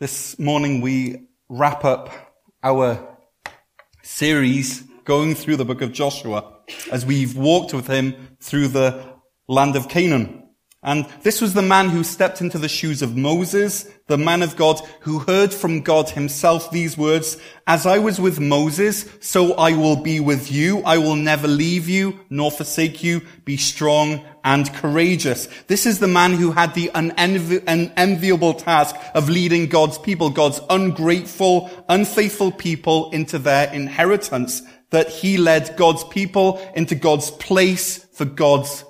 This morning we wrap up our series going through the book of Joshua as we've walked with him through the land of Canaan. And this was the man who stepped into the shoes of Moses, the man of God who heard from God himself these words, "As I was with Moses, so I will be with you. I will never leave you nor forsake you. Be strong and courageous." This is the man who had the unenviable task of leading God's people, God's ungrateful, unfaithful people, into their inheritance, that he led God's people into God's place for God's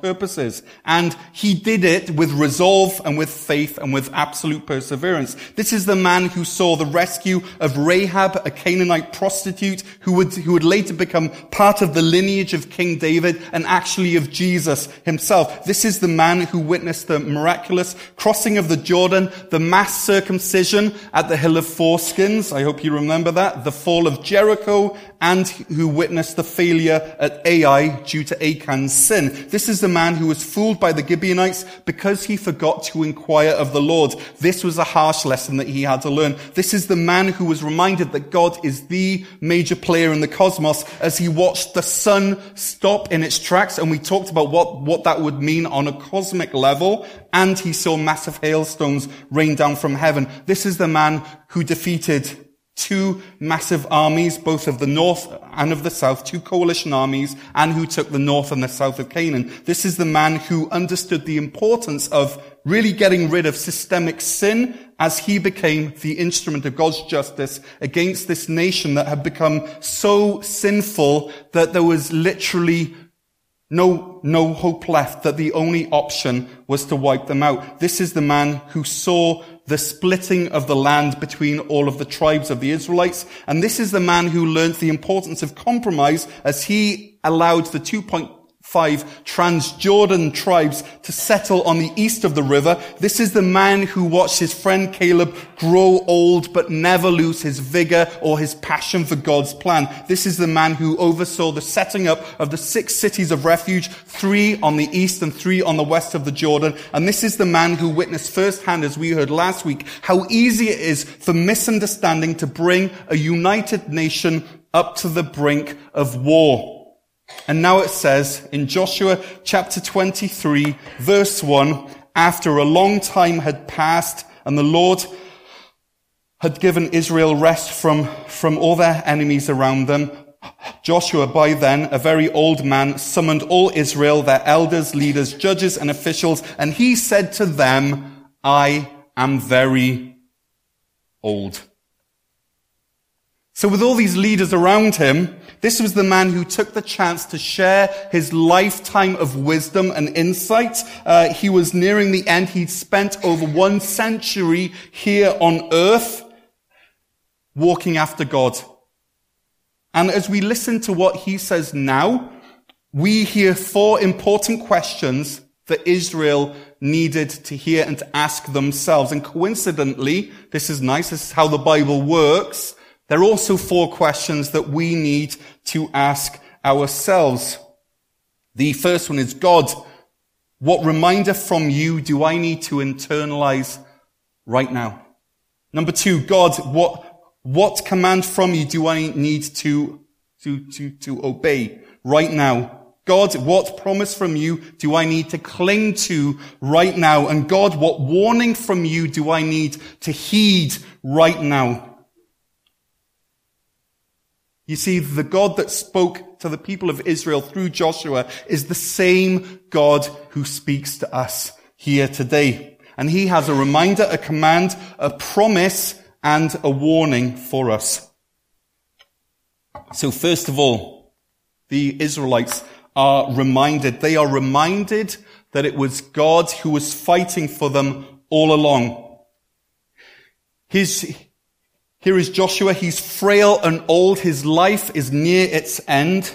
purposes. And he did it with resolve and with faith and with absolute perseverance. This is the man who saw the rescue of Rahab, a Canaanite prostitute who would later become part of the lineage of King David and actually of Jesus himself. This is the man who witnessed the miraculous crossing of the Jordan, the mass circumcision at the Hill of Foreskins. I hope you remember that. The fall of Jericho, and who witnessed the failure at Ai due to Achan's sin. This is the man who was fooled by the Gibeonites because he forgot to inquire of the Lord. This was a harsh lesson that he had to learn. This is the man who was reminded that God is the major player in the cosmos as he watched the sun stop in its tracks. And we talked about what that would mean on a cosmic level. And he saw massive hailstones rain down from heaven. This is the man who defeated two massive armies, both of the north and of the south, two coalition armies, and who took the north and the south of Canaan. This is the man who understood the importance of really getting rid of systemic sin as he became the instrument of God's justice against this nation that had become so sinful that there was literally no hope left, that the only option was to wipe them out. This is the man who saw the splitting of the land between all of the tribes of the Israelites. And this is the man who learnt the importance of compromise as he allowed the 2.5 Transjordan tribes to settle on the east of the river. This is the man who watched his friend Caleb grow old but never lose his vigor or his passion for God's plan. This is the man who oversaw the setting up of the 6 cities of refuge, 3 on the east and 3 on the west of the Jordan. And this is the man who witnessed firsthand, as we heard last week, how easy it is for misunderstanding to bring a united nation up to the brink of war. And now it says in Joshua chapter 23, verse 1, "After a long time had passed and the Lord had given Israel rest from all their enemies around them, Joshua, by then a very old man, summoned all Israel, their elders, leaders, judges, and officials, and he said to them, 'I am very old.'" So with all these leaders around him, this was the man who took the chance to share his lifetime of wisdom and insight. He was nearing the end. He'd spent over 1 century here on earth walking after God. And as we listen to what he says now, we hear 4 important questions that Israel needed to hear and to ask themselves. And coincidentally, this is nice, this is how the Bible works, there are also 4 questions that we need to ask ourselves. The first one is, God, what reminder from you do I need to internalize right now? Number 2, God, what command from you do I need to obey right now? God, what promise from you do I need to cling to right now? And God, what warning from you do I need to heed right now? You see, the God that spoke to the people of Israel through Joshua is the same God who speaks to us here today. And he has a reminder, a command, a promise, and a warning for us. So first of all, the Israelites are reminded. They are reminded that it was God who was fighting for them all along. Here is Joshua. He's frail and old. His life is near its end.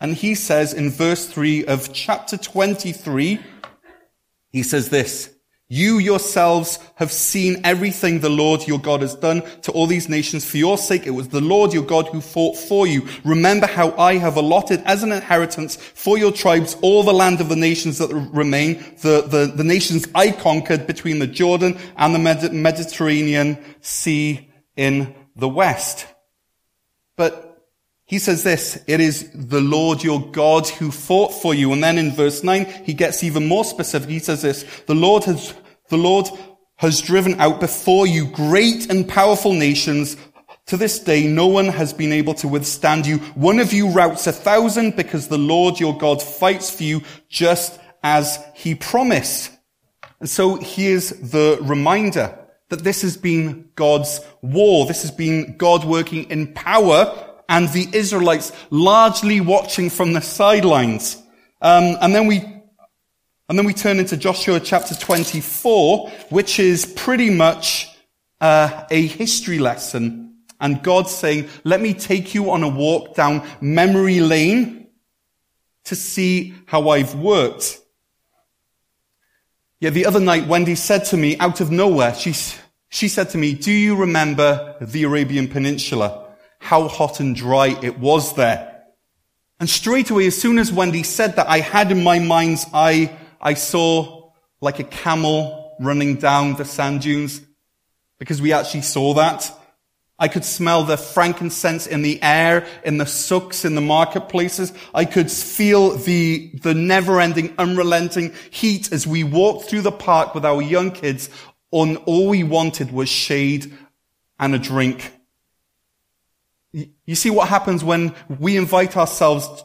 And he says in verse 3 of chapter 23, he says this, You yourselves have seen everything the Lord your God has done to all these nations for your sake. It was the Lord your God who fought for you. Remember how I have allotted as an inheritance for your tribes all the land of the nations that remain, the nations I conquered between the Jordan and the Mediterranean Sea in the west. But he says this, it is the Lord your God who fought for you. And then in verse 9, he gets even more specific. He says this, the Lord has driven out before you great and powerful nations. To this day, no one has been able to withstand you. One of you routs 1,000 because the Lord your God fights for you just as he promised. And so here's the reminder that this has been God's war. This has been God working in power and the Israelites largely watching from the sidelines. And then we turn into Joshua chapter 24, which is pretty much a history lesson. And God's saying, let me take you on a walk down memory lane to see how I've worked. Yeah, the other night, Wendy said to me, out of nowhere, she said to me, do you remember the Arabian Peninsula? How hot and dry it was there. And straight away, as soon as Wendy said that, I had in my mind's eye, I saw like a camel running down the sand dunes, because we actually saw that. I could smell the frankincense in the air, in the souks, in the marketplaces. I could feel the never-ending, unrelenting heat as we walked through the park with our young kids, and all we wanted was shade and a drink. You see what happens when we invite ourselves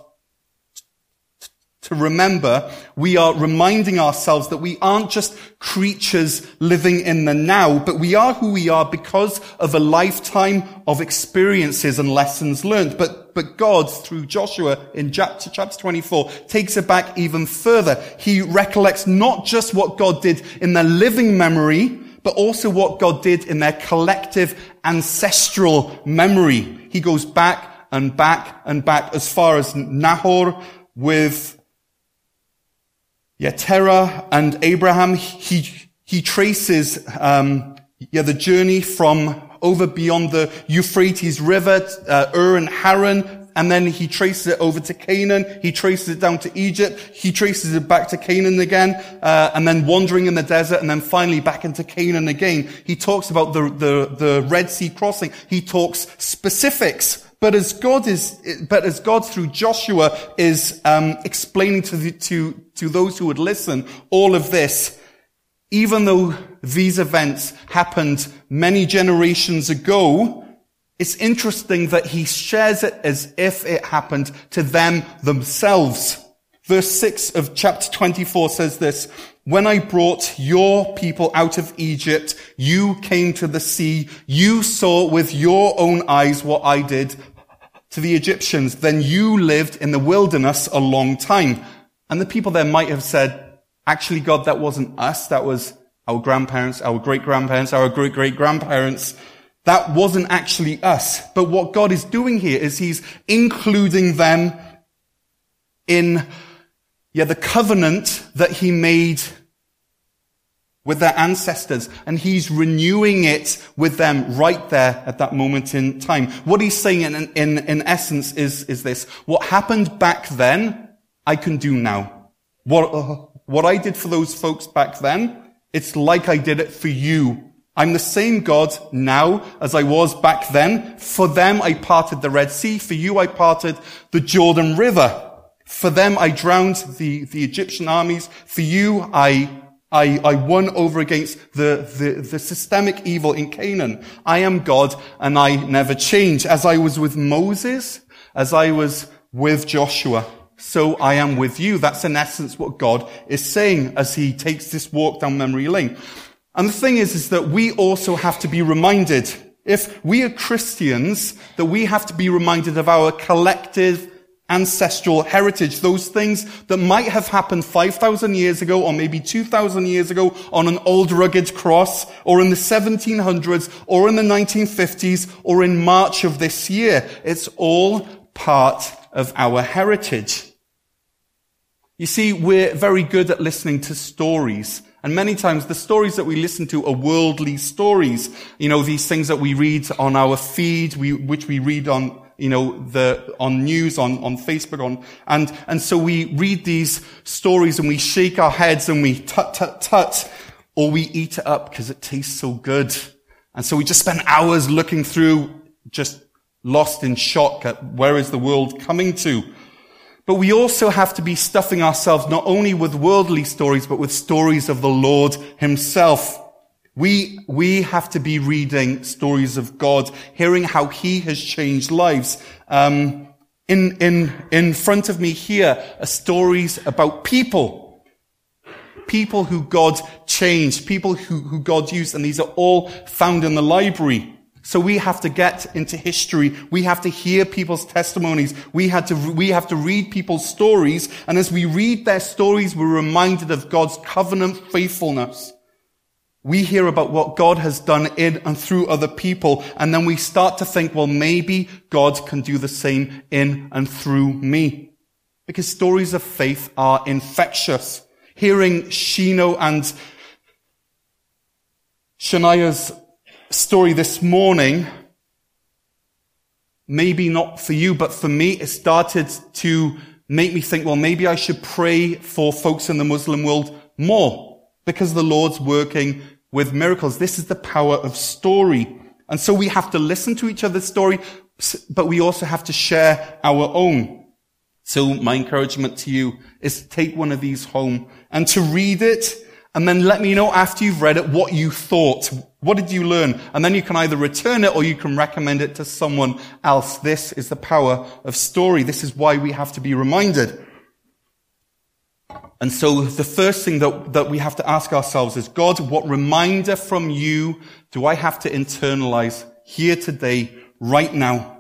to remember. We are reminding ourselves that we aren't just creatures living in the now, but we are who we are because of a lifetime of experiences and lessons learned. But God, through Joshua in chapter 24, takes it back even further. He recollects not just what God did in their living memory, but also what God did in their collective ancestral memory. He goes back and back and back as far as Nahor with Terah and Abraham. He traces the journey from over beyond the Euphrates River, Ur and Haran, and then he traces it over to Canaan. He traces it down to Egypt. He traces it back to Canaan again, and then wandering in the desert, and then finally back into Canaan again. He talks about the Red Sea crossing. He talks specifics. But as God through Joshua is explaining to those who would listen all of this, even though these events happened many generations ago, it's interesting that he shares it as if it happened to them themselves. Verse 6 of chapter 24 says this, when I brought your people out of Egypt, you came to the sea. You saw with your own eyes what I did to the Egyptians. Then you lived in the wilderness a long time. And the people there might have said, actually, God, that wasn't us. That was our grandparents, our great-grandparents, our great-great-grandparents. That wasn't actually us. But what God is doing here is he's including them in the covenant that he made with their ancestors. And he's renewing it with them right there at that moment in time. What he's saying in essence is this. What happened back then, I can do now. What I did for those folks back then, it's like I did it for you. I'm the same God now as I was back then. For them, I parted the Red Sea. For you, I parted the Jordan River. For them, I drowned the Egyptian armies. For you, I won over against the systemic evil in Canaan. I am God and I never change. As I was with Moses, as I was with Joshua, so I am with you. That's in essence what God is saying as he takes this walk down memory lane. And the thing is that we also have to be reminded, if we are Christians, that we have to be reminded of our collective ancestral heritage, those things that might have happened 5,000 years ago or maybe 2,000 years ago on an old rugged cross or in the 1700s or in the 1950s or in March of this year. It's all part of our heritage. You see, we're very good at listening to stories And many times the stories that we listen to are worldly stories. You know, these things that we read on our feed, which we read on, you know, on news, on Facebook, and so we read these stories and we shake our heads and we tut, tut, tut, or we eat it up because it tastes so good. And so we just spend hours looking through, just lost in shock at where is the world coming to. But we also have to be stuffing ourselves not only with worldly stories, but with stories of the Lord himself. We have to be reading stories of God, hearing how he has changed lives. In front of me here are stories about people who God changed, people who God used, and these are all found in the library. So we have to get into history. We have to hear people's testimonies. We have to read people's stories. And as we read their stories, we're reminded of God's covenant faithfulness. We hear about what God has done in and through other people. And then we start to think, well, maybe God can do the same in and through me. Because stories of faith are infectious. Hearing Shino and Shania's story this morning, maybe not for you, but for me, it started to make me think, well, maybe I should pray for folks in the Muslim world more because the Lord's working with miracles. This is the power of story. And so we have to listen to each other's story, but we also have to share our own. So my encouragement to you is to take one of these home and to read it. And then let me know after you've read it what you thought. What did you learn? And then you can either return it or you can recommend it to someone else. This is the power of story. This is why we have to be reminded. And so the first thing that we have to ask ourselves is, God, what reminder from you do I have to internalize here today, right now?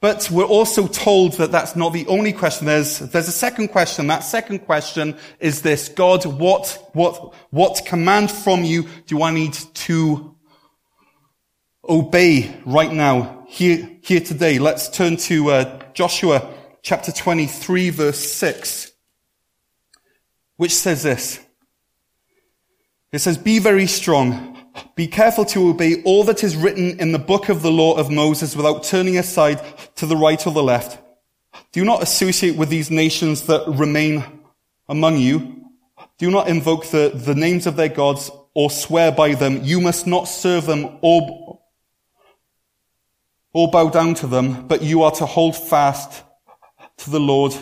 But we're also told that that's not the only question. There's a second question. That second question is this: God, what command from you do I need to obey right now, here today? Let's turn to Joshua chapter 23, verse 6, which says this. It says, "Be very strong. Be careful to obey all that is written in the book of the law of Moses without turning aside to the right or the left. Do not associate with these nations that remain among you. Do not invoke the names of their gods or swear by them. You must not serve them or bow down to them, but you are to hold fast to the Lord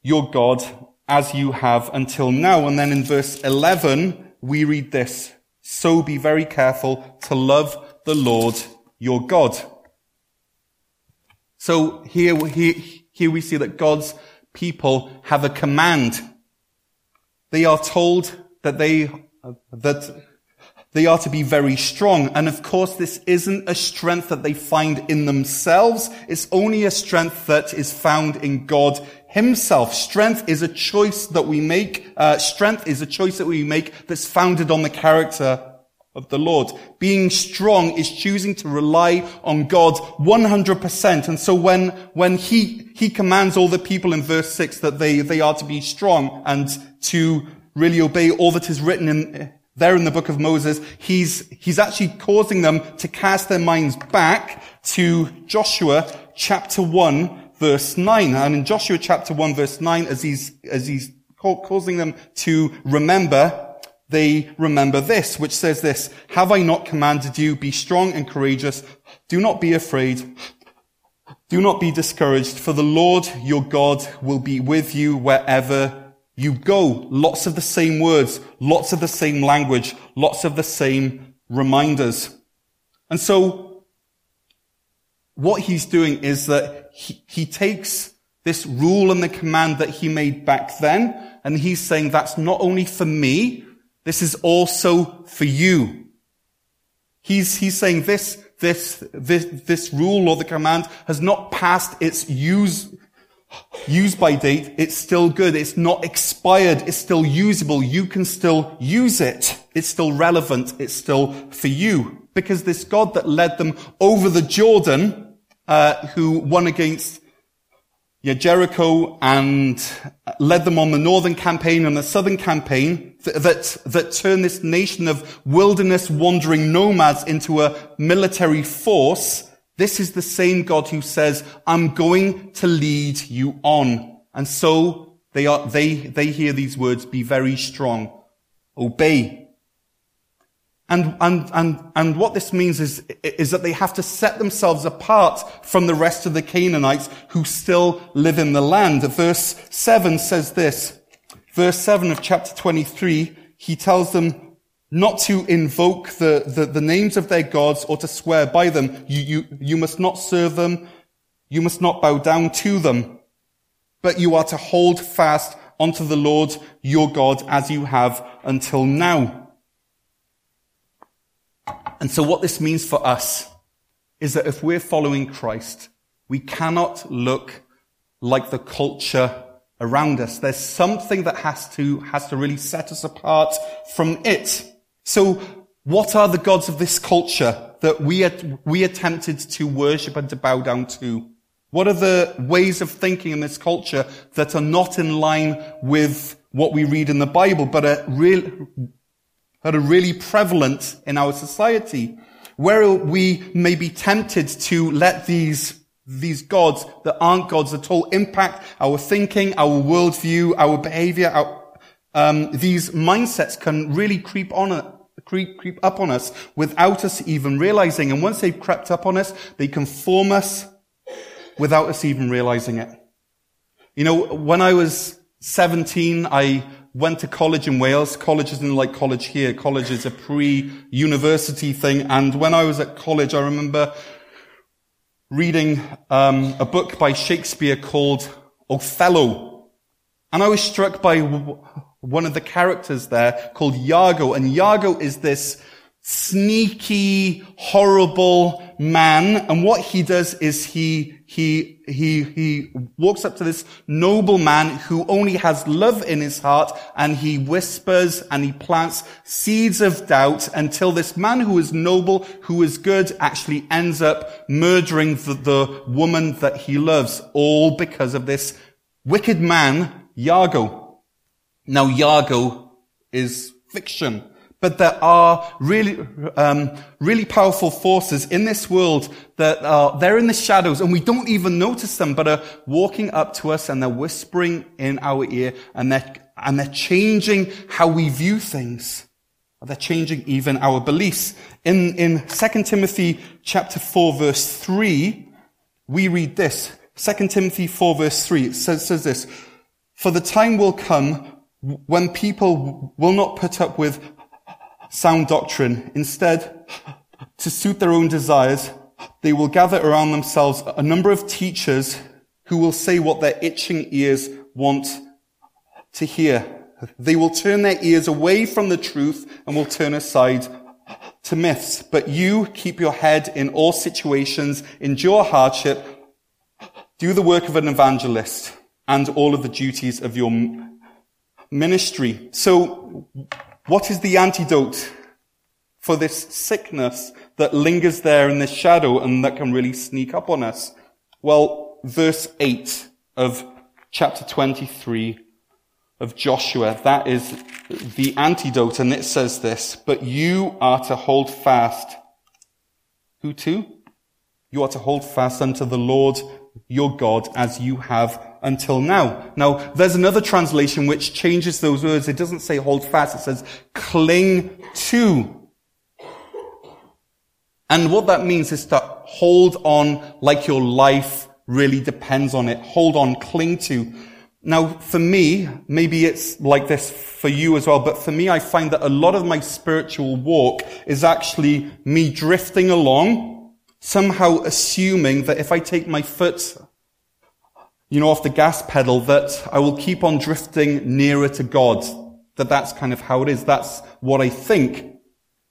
your God as you have until now." And then in verse 11, we read this: "So be very careful to love the Lord your God." So here we see that God's people have a command. They are told that they are to be very strong. And of course, this isn't a strength that they find in themselves. It's only a strength that is found in God himself. Strength is a choice that we make. Strength is a choice that we make that's founded on the character of the Lord. Being strong is choosing to rely on God 100%. And so when he commands all the people in verse 6 that they are to be strong and to really obey all that is written in the book of Moses, he's actually causing them to cast their minds back to Joshua chapter 1 verse 9. And in Joshua chapter 1 verse 9, as he's causing them to remember, they remember this, which says this: "Have I not commanded you? Be strong and courageous. Do not be afraid. Do not be discouraged, for the Lord your God will be with you wherever you go." Lots of the same words, lots of the same language, lots of the same reminders. And so what he's doing is that he takes this rule and the command that he made back then, and he's saying that's not only for me, this is also for you. He's saying this rule or the command has not passed its use by date. It's still good. It's not expired. It's still usable. You can still use it. It's still relevant. It's still for you. Because this God that led them over the Jordan, who won against Jericho and led them on the northern campaign and the southern campaign that turned this nation of wilderness wandering nomads into a military force. This is the same God who says, I'm going to lead you on. And so they hear these words, be very strong, obey. And what this means is that they have to set themselves apart from the rest of the Canaanites who still live in the land. Verse 7 says this. Verse 7 of chapter 23, he tells them not to invoke the names of their gods or to swear by them. You must not serve them. You must not bow down to them. But you are to hold fast unto the Lord your God as you have until now. And so what this means for us is that if we're following Christ, we cannot look like the culture around us. There's something that has to really set us apart from it. So what are the gods of this culture that we attempted to worship and to bow down to? What are the ways of thinking in this culture that are not in line with what we read in the Bible, but are really prevalent in our society, where we may be tempted to let these gods that aren't gods at all impact our thinking, our worldview, our behavior. These mindsets can really creep up on us without us even realizing. And once they've crept up on us, they can form us without us even realizing it. You know, when I was 17, I went to college in Wales. College isn't like college here. College is a pre-university thing. And when I was at college, I remember reading a book by Shakespeare called Othello. And I was struck by one of the characters there called Iago. And Iago is this sneaky, horrible man. And what he does is he walks up to this noble man who only has love in his heart, and he whispers and he plants seeds of doubt until this man who is noble, who is good, actually ends up murdering the woman that he loves, all because of this wicked man, Iago. Now, Iago is fiction. But there are really powerful forces in this world that are, they're in the shadows and we don't even notice them, but are walking up to us and they're whispering in our ear, and they're changing how we view things. They're changing even our beliefs. In 2 Timothy chapter 4 verse 3, we read this. 2 Timothy 4 verse 3, it says this, for the time will come when people will not put up with sound doctrine. Instead, to suit their own desires, they will gather around themselves a number of teachers who will say what their itching ears want to hear. They will turn their ears away from the truth and will turn aside to myths. But you keep your head in all situations, endure hardship, do the work of an evangelist, and all of the duties of your ministry. So, what is the antidote for this sickness that lingers there in the shadow and that can really sneak up on us? Well, verse 8 of chapter 23 of Joshua, that is the antidote, and it says this, but you are to hold fast. Who to? You are to hold fast unto the Lord your God as you have until now. Now, there's another translation which changes those words. It doesn't say hold fast. It says cling to. And what that means is to hold on like your life really depends on it. Hold on, cling to. Now, for me, maybe it's like this for you as well, but for me, I find that a lot of my spiritual walk is actually me drifting along, somehow assuming that if I take my foot off the gas pedal, that I will keep on drifting nearer to God. That's kind of how it is. That's what I think.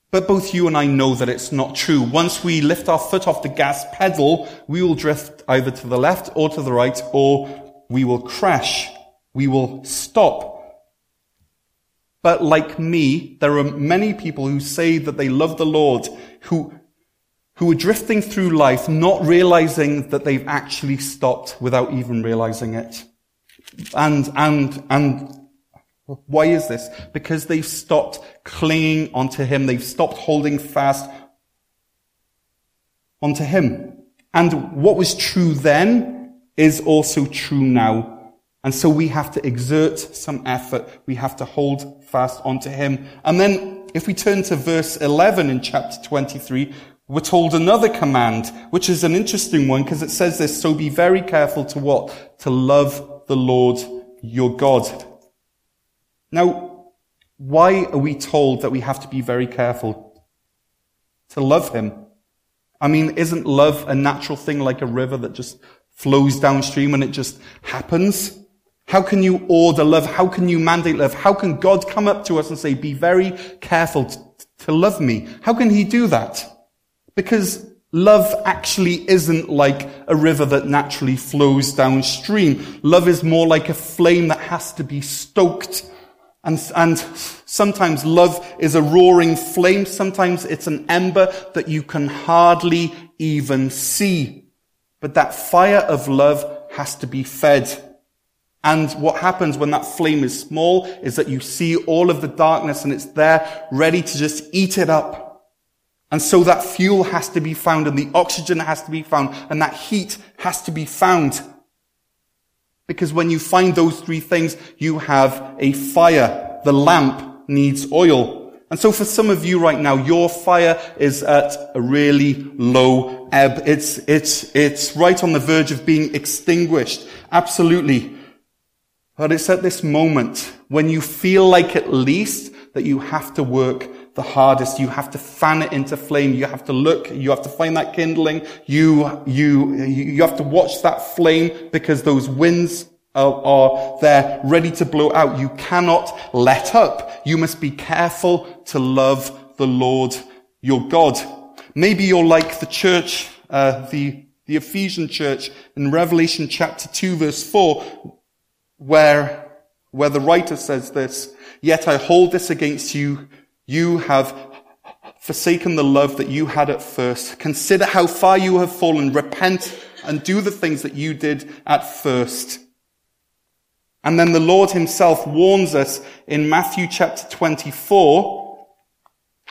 But both you and I know that it's not true. Once we lift our foot off the gas pedal, we will drift either to the left or to the right, or we will crash. We will stop. But like me, there are many people who say that they love the Lord, who who are drifting through life not realizing that they've actually stopped without even realizing it. And why is this? Because they've stopped clinging onto him. They've stopped holding fast onto him. And what was true then is also true now. And so we have to exert some effort. We have to hold fast onto him. And then if we turn to verse 11 in chapter 23, we're told another command, which is an interesting one because it says this, so be very careful to what? To love the Lord your God. Now, why are we told that we have to be very careful to love him? I mean, isn't love a natural thing like a river that just flows downstream and it just happens? How can you order love? How can you mandate love? How can God come up to us and say, be very careful to love me? How can he do that? Because love actually isn't like a river that naturally flows downstream. Love is more like a flame that has to be stoked. And sometimes love is a roaring flame. Sometimes it's an ember that you can hardly even see. But that fire of love has to be fed. And what happens when that flame is small is that you see all of the darkness and it's there ready to just eat it up. And so that fuel has to be found and the oxygen has to be found and that heat has to be found. Because when you find those three things, you have a fire. The lamp needs oil. And so for some of you right now, your fire is at a really low ebb. It's right on the verge of being extinguished. Absolutely. But it's at this moment when you feel like at least that you have to work the hardest. You have to fan it into flame. You have to look. You have to find that kindling. You have to watch that flame because those winds are there ready to blow out. You cannot let up. You must be careful to love the Lord your God. Maybe you're like the church, the Ephesian church in Revelation chapter 2 verse 4, where the writer says this, yet I hold this against you. You have forsaken the love that you had at first. Consider how far you have fallen. Repent and do the things that you did at first. And then the Lord himself warns us in Matthew chapter 24.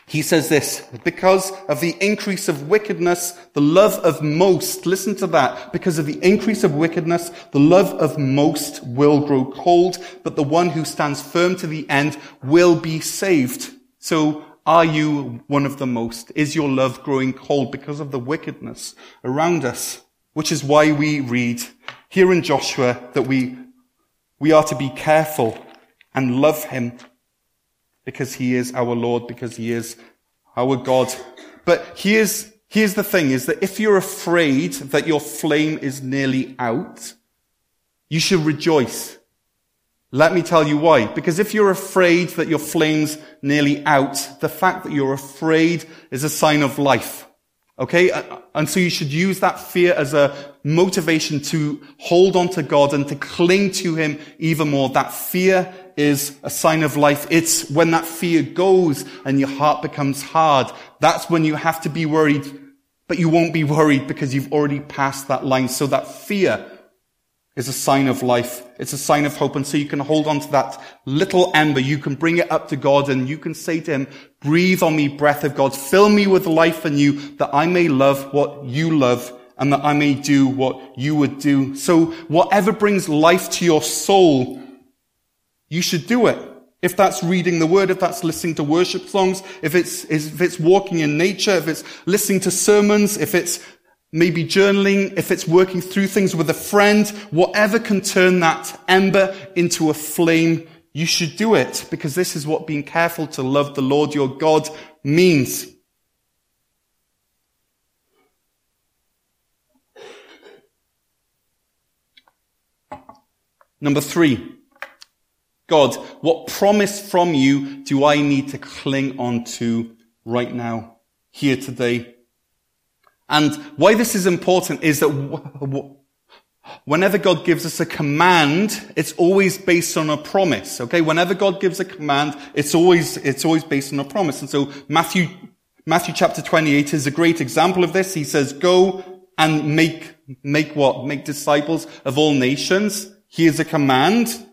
He says this, because of the increase of wickedness, the love of most, listen to that, because of the increase of wickedness, the love of most will grow cold, but the one who stands firm to the end will be saved. So are you one of the most? Is your love growing cold because of the wickedness around us? Which is why we read here in Joshua that we are to be careful and love him because he is our Lord, because he is our God. But here's the thing, is that if you're afraid that your flame is nearly out, you should rejoice. Let me tell you why. Because if you're afraid that your flame's nearly out, the fact that you're afraid is a sign of life. Okay? And so you should use that fear as a motivation to hold on to God and to cling to him even more. That fear is a sign of life. It's when that fear goes and your heart becomes hard. That's when you have to be worried, but you won't be worried because you've already passed that line. So that fear is a sign of life. It's a sign of hope. And so you can hold on to that little ember. You can bring it up to God and you can say to him, breathe on me, breath of God. Fill me with life anew that I may love what you love and that I may do what you would do. So whatever brings life to your soul, you should do it. If that's reading the word, if that's listening to worship songs, if it's walking in nature, if it's listening to sermons, if it's maybe journaling, if it's working through things with a friend, whatever can turn that ember into a flame, you should do it, because this is what being careful to love the Lord your God means. Number 3, God, what promise from you do I need to cling on to right now, here today? And why this is important is that whenever God gives us a command, it's always based on a promise. Okay? Whenever God gives a command, it's always based on a promise. And so Matthew Matthew chapter 28 is a great example of this. He says, go and make what? Make disciples of all nations. Here's a command.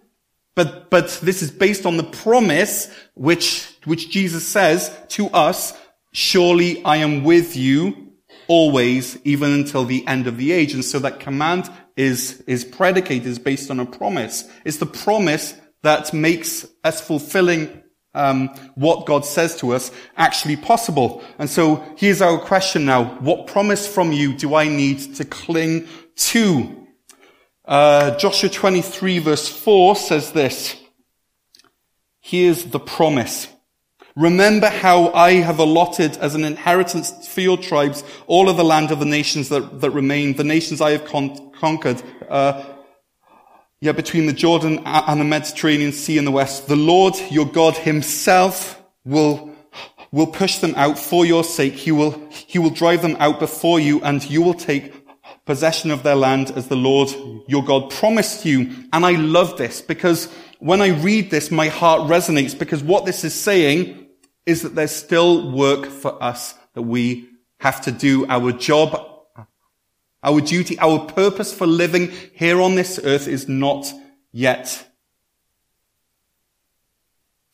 But this is based on the promise which Jesus says to us, surely I am with you always, even until the end of the age. And so that command is predicated, is based on a promise. It's the promise that makes us fulfilling what God says to us actually possible. And so here's our question now. What promise from you do I need to cling to? Joshua 23 verse 4 says this. Here's the promise. Remember how I have allotted as an inheritance for your tribes all of the land of the nations that remain, the nations I have conquered, between the Jordan and the Mediterranean Sea in the west. The Lord your God himself will push them out for your sake. He will drive them out before you, and you will take possession of their land as the Lord your God promised you. And I love this, because when I read this, my heart resonates, because what this is saying is that there's still work for us that we have to do. Our job, our duty, our purpose for living here on this earth is not yet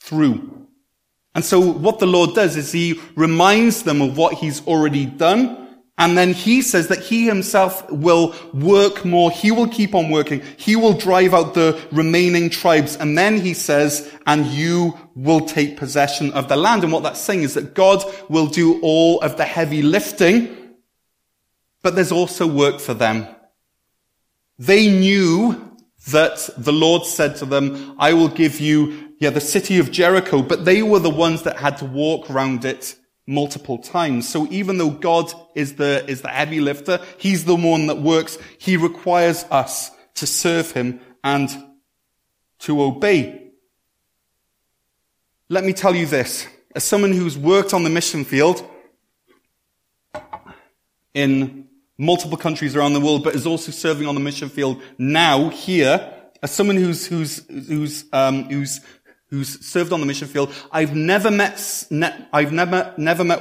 through. And so what the Lord does is he reminds them of what he's already done. And then he says that he himself will work more. He will keep on working. He will drive out the remaining tribes. And then he says, and you will take possession of the land. And what that's saying is that God will do all of the heavy lifting. But there's also work for them. They knew that the Lord said to them, I will give you the city of Jericho, but they were the ones that had to walk around it multiple times. So even though God is the heavy lifter, he's the one that works, he requires us to serve him and to obey. Let me tell you this, as someone who's worked on the mission field in multiple countries around the world, but is also serving on the mission field now here. As someone who's served on the mission field, I've never met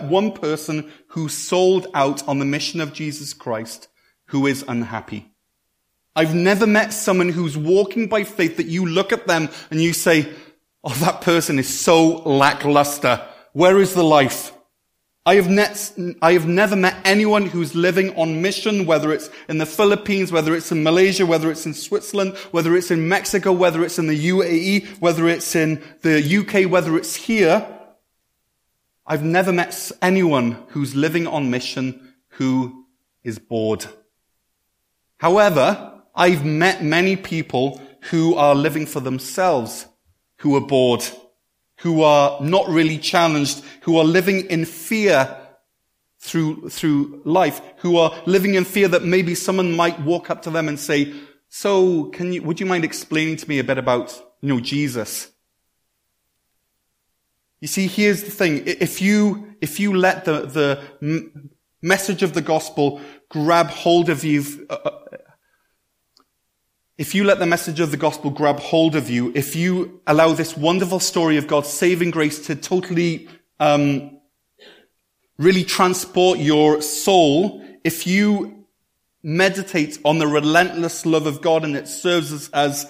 one person who sold out on the mission of Jesus Christ who is unhappy. I've never met someone who's walking by faith that you look at them and you say, "Oh, that person is so lackluster. Where is the life?" I have never met anyone who's living on mission, whether it's in the Philippines, whether it's in Malaysia, whether it's in Switzerland, whether it's in Mexico, whether it's in the UAE, whether it's in the UK, whether it's here. I've never met anyone who's living on mission who is bored. However, I've met many people who are living for themselves, who are bored, who are not really challenged, who are living in fear through life, who are living in fear that maybe someone might walk up to them and say, so would you mind explaining to me a bit about, Jesus? You see, here's the thing. If you let the message of the gospel grab hold of you, if you allow this wonderful story of God's saving grace to totally, really transport your soul, if you meditate on the relentless love of God and it serves as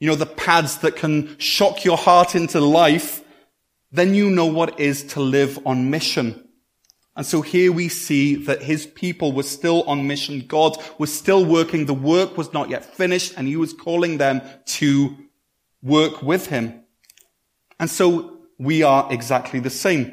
the pads that can shock your heart into life, then you know what it is to live on mission. And so here we see that his people were still on mission. God was still working. The work was not yet finished, and he was calling them to work with him. And so we are exactly the same.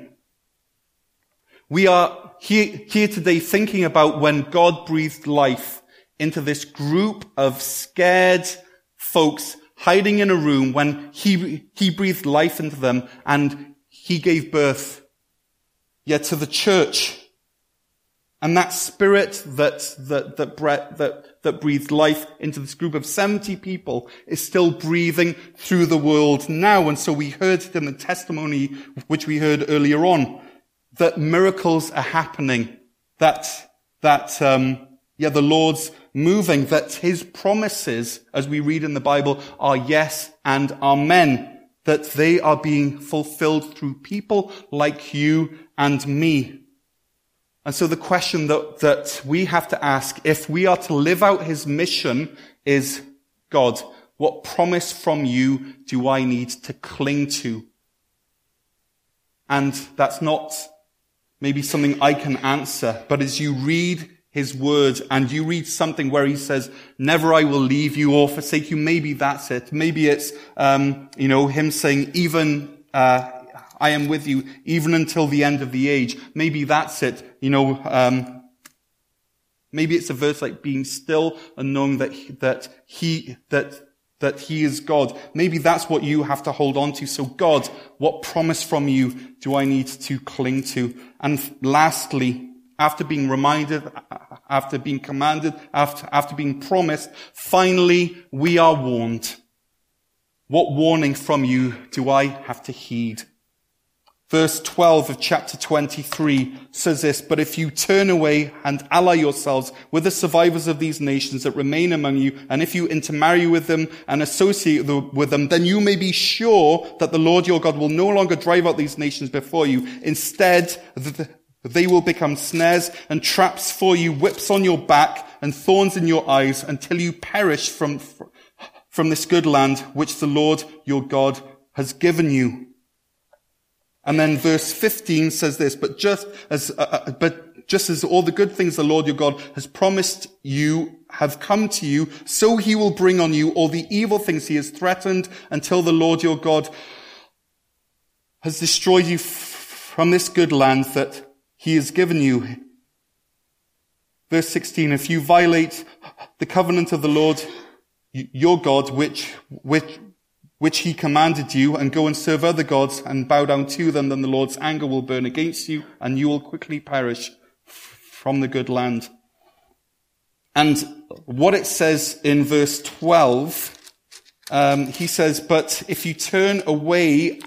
We are here today thinking about when God breathed life into this group of scared folks hiding in a room, when he breathed life into them and he gave birth to the church. And that spirit that breathed life into this group of 70 people is still breathing through the world now. And so we heard it in the testimony which we heard earlier on, that miracles are happening, that the Lord's moving, that his promises, as we read in the Bible, are yes and amen. that they are being fulfilled through people like you and me. And so the question that we have to ask, if we are to live out his mission, is, God, what promise from you do I need to cling to? And that's not maybe something I can answer, but as you read his word and you read something where he says, never I will leave you or forsake you, maybe that's it. Maybe it's, him saying, I am with you even until the end of the age. Maybe that's it. Maybe it's a verse like being still and knowing that he is God. Maybe that's what you have to hold on to. So God, what promise from you do I need to cling to? And lastly, after being commanded, after being promised, finally we are warned. What warning from you do I have to heed? Verse 12 of chapter 23 says this, but if you turn away and ally yourselves with the survivors of these nations that remain among you, and if you intermarry with them and associate with them, then you may be sure that the Lord your God will no longer drive out these nations before you. Instead, they will become snares and traps for you, whips on your back and thorns in your eyes, until you perish from this good land which the Lord your God has given you. And then verse 15 says this, but just as all the good things the Lord your God has promised you have come to you, so he will bring on you all the evil things he has threatened until the Lord your God has destroyed you from this good land that he has given you. Verse 16, if you violate the covenant of the Lord your God, which he commanded you, and go and serve other gods and bow down to them, then the Lord's anger will burn against you, and you will quickly perish from the good land. And what it says in verse 12, he says, but if you turn away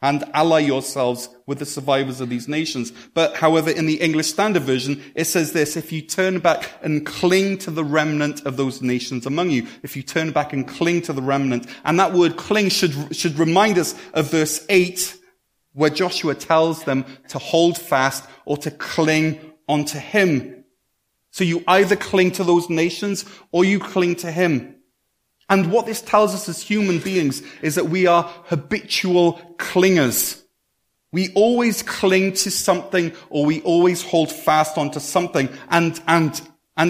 and ally yourselves with the survivors of these nations. But however, in the English Standard Version, it says this, if you turn back and cling to the remnant of those nations among you. If you turn back and cling to the remnant. And that word cling should remind us of verse 8, where Joshua tells them to hold fast or to cling onto him. So you either cling to those nations or you cling to him. And what this tells us as human beings is that we are habitual clingers. We always cling to something, or we always hold fast onto something. And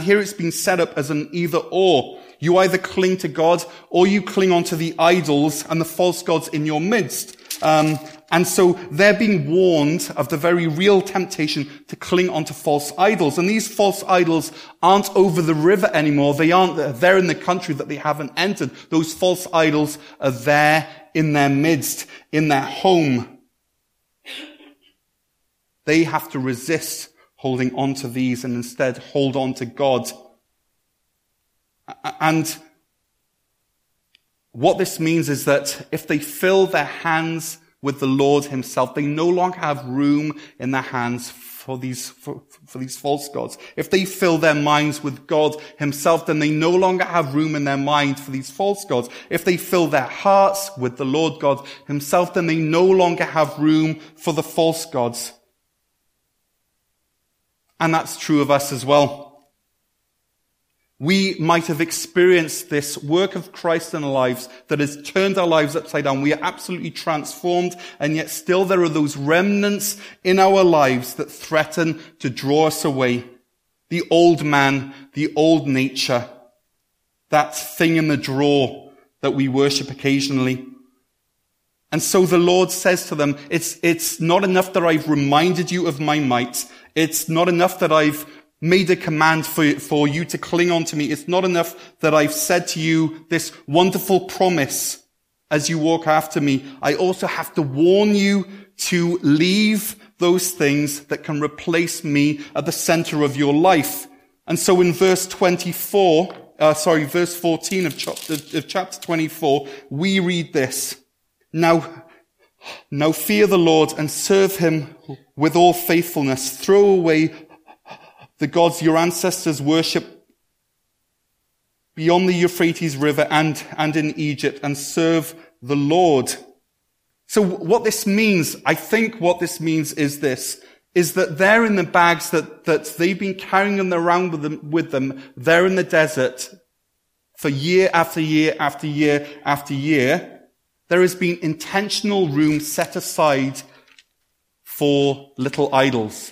here it's been set up as an either or. You either cling to God or you cling onto the idols and the false gods in your midst. And so they're being warned of the very real temptation to cling onto false idols. And these false idols aren't over the river anymore. They're in the country that they haven't entered. Those false idols are there in their midst, in their home. They have to resist holding on to these and instead hold on to God. And what this means is that if they fill their hands with the Lord himself, they no longer have room in their hands for these false gods. If they fill their minds with God himself, then they no longer have room in their mind for these false gods. If they fill their hearts with the Lord God himself, then they no longer have room for the false gods. And that's true of us as well. We might have experienced this work of Christ in our lives that has turned our lives upside down. We are absolutely transformed, and yet still there are those remnants in our lives that threaten to draw us away. The old man, the old nature, that thing in the drawer that we worship occasionally. And so the Lord says to them, it's not enough that I've reminded you of my might. It's not enough that I've made a command for you to cling on to me. It's not enough that I've said to you this wonderful promise as you walk after me. I also have to warn you to leave those things that can replace me at the center of your life. And so in verse 14 of chapter 24, we read this. Now fear the Lord and serve him with all faithfulness. Throw away the gods your ancestors worshipped beyond the Euphrates River and in Egypt, and serve the Lord. So what this means, I think what this means is this, is that they're in the bags that they've been carrying them around with them. They're in the desert for year after year after year after year. There has been intentional room set aside for little idols.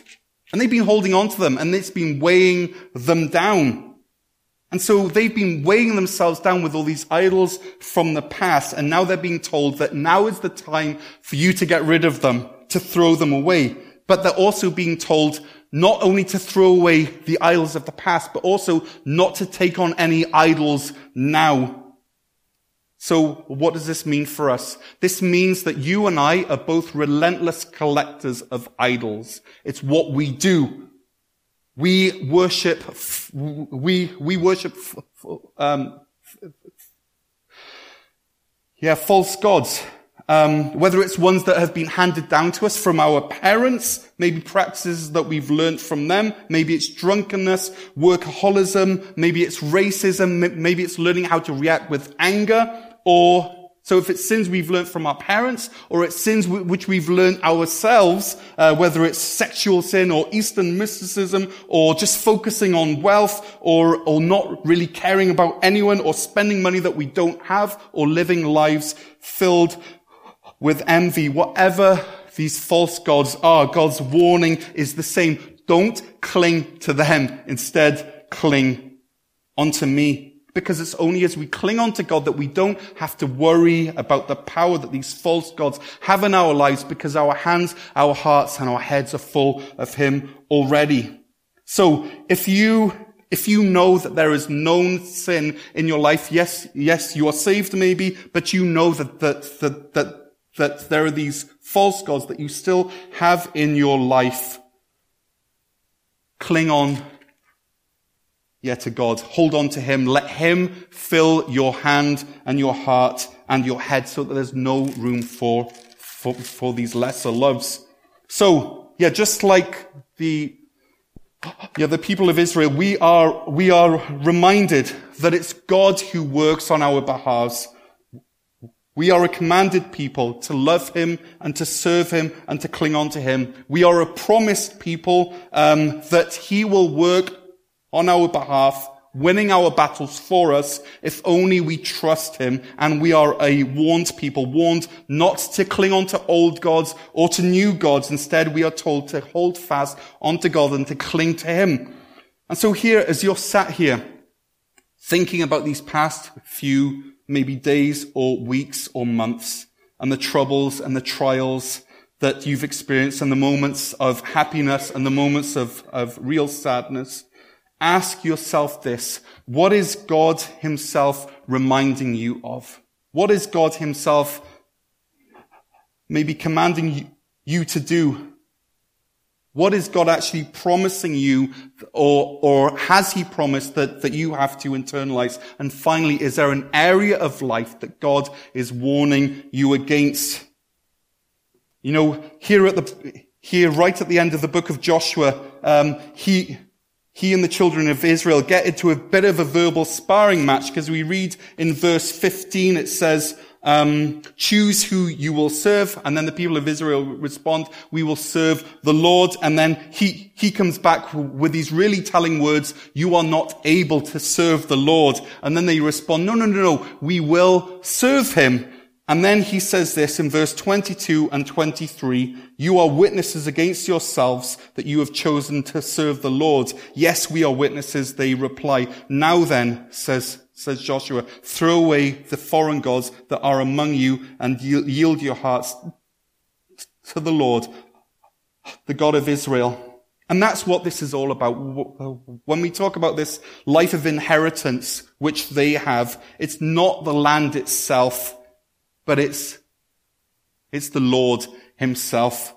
And they've been holding on to them, and it's been weighing them down. And so they've been weighing themselves down with all these idols from the past, and now they're being told that now is the time for you to get rid of them, to throw them away. But they're also being told not only to throw away the idols of the past, but also not to take on any idols now. So what does this mean for us? This means that you and I are both relentless collectors of idols. It's what we do. We worship false gods. Whether it's ones that have been handed down to us from our parents, maybe practices that we've learned from them, maybe it's drunkenness, workaholism, maybe it's racism, maybe it's learning how to react with anger, or, so if it's sins we've learned from our parents, or it's sins which we've learned ourselves, whether it's sexual sin, or Eastern mysticism, or just focusing on wealth, or not really caring about anyone, or spending money that we don't have, or living lives filled with envy, whatever these false gods are, God's warning is the same. Don't cling to them. Instead, cling onto me. Because it's only as we cling onto God that we don't have to worry about the power that these false gods have in our lives, because our hands, our hearts, and our heads are full of Him already. So if you know that there is known sin in your life, yes, you are saved maybe, but you know that there are these false gods that you still have in your life. Cling on, to God. Hold on to Him. Let Him fill your hand and your heart and your head so that there's no room for these lesser loves. So, just like the people of Israel, we are reminded that it's God who works on our behalves. We are a commanded people to love Him and to serve Him and to cling on to Him. We are a promised people that He will work on our behalf, winning our battles for us if only we trust Him. And we are a warned people, warned not to cling on to old gods or to new gods. Instead, we are told to hold fast onto God and to cling to Him. And so here, as you're sat here, thinking about these past few maybe days or weeks or months, and the troubles and the trials that you've experienced, and the moments of happiness and the moments of real sadness, ask yourself this. What is God Himself reminding you of? What is God Himself maybe commanding you to do? What is God actually promising you, or has He promised that you have to internalize? And finally, is there an area of life that God is warning you against? You know, here right at the end of the book of Joshua, he and the children of Israel get into a bit of a verbal sparring match, because we read in verse 15, it says, choose who you will serve. And then the people of Israel respond, we will serve the Lord. And then he comes back with these really telling words, you are not able to serve the Lord. And then they respond, no, we will serve Him. And then He says this in verse 22 and 23, you are witnesses against yourselves that you have chosen to serve the Lord. Yes, we are witnesses, they reply. Now then, says Joshua, throw away the foreign gods that are among you and yield your hearts to the Lord, the God of Israel. And that's what this is all about. When we talk about this life of inheritance, which they have, it's not the land itself, but it's the Lord Himself.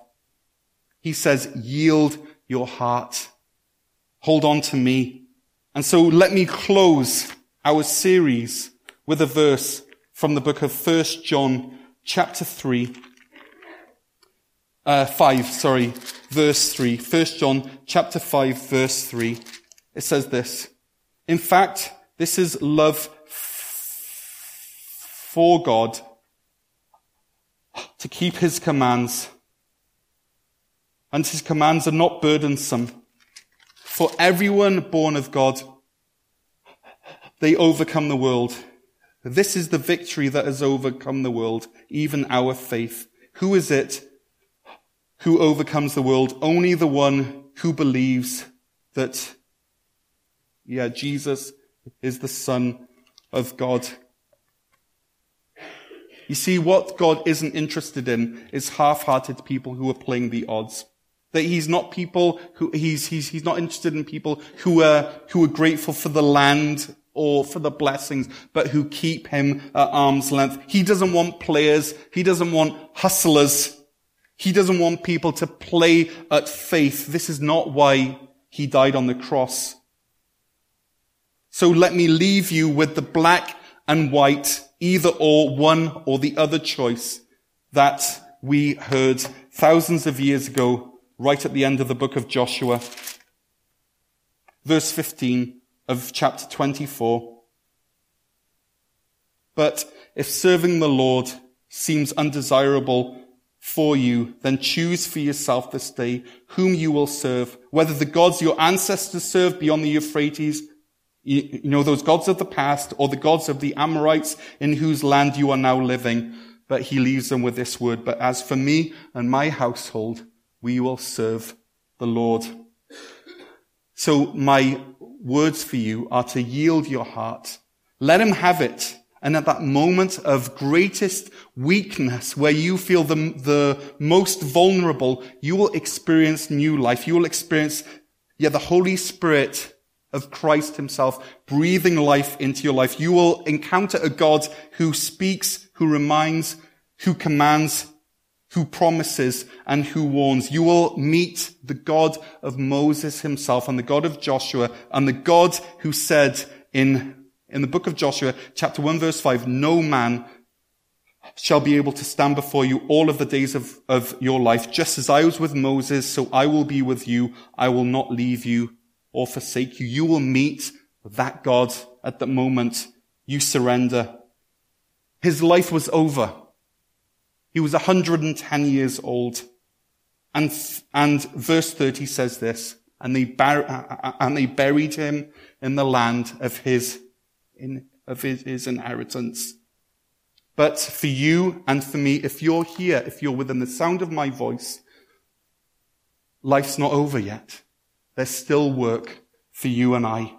He says, yield your heart. Hold on to me. And so let me close our series with a verse from the book of First John chapter 5, verse 3. First John chapter 5, verse 3. It says this. In fact, This is love for God, to keep his commands. And his commands are not burdensome. For everyone born of God, they overcome the world. This is the victory that has overcome the world, even our faith. Who is it who overcomes the world? Only the one who believes that, Jesus is the Son of God. You see, what God isn't interested in is half-hearted people who are playing the odds. That he's not interested in people who are grateful for the land or for the blessings, but who keep him at arm's length. He doesn't want players. He doesn't want hustlers. He doesn't want people to play at faith. This is not why he died on the cross. So let me leave you with the black and white, either or, one or the other choice that we heard thousands of years ago, right at the end of the book of Joshua. Verse 15 of chapter 24. But if serving the Lord seems undesirable for you, then choose for yourself this day whom you will serve, whether the gods your ancestors served beyond the Euphrates, those gods of the past, or the gods of the Amorites in whose land you are now living. But he leaves them with this word, but as for me and my household, we will serve the Lord. So my words for you are to yield your heart. Let him have it. And at that moment of greatest weakness, where you feel the most vulnerable, you will experience new life. You will experience the Holy Spirit of Christ himself breathing life into your life. You will encounter a God who speaks, who reminds, who commands, who promises, and who warns. You will meet the God of Moses himself and the God of Joshua and the God who said in the book of Joshua, chapter 1, verse 5, no man shall be able to stand before you all of the days of your life. Just as I was with Moses, so I will be with you. I will not leave you or forsake you. You will meet that God at the moment you surrender. His life was over. He was 110 years old. And verse 30 says this, and they buried him in the land of his inheritance. But for you and for me, if you're here, if you're within the sound of my voice, life's not over yet. There's still work for you and I.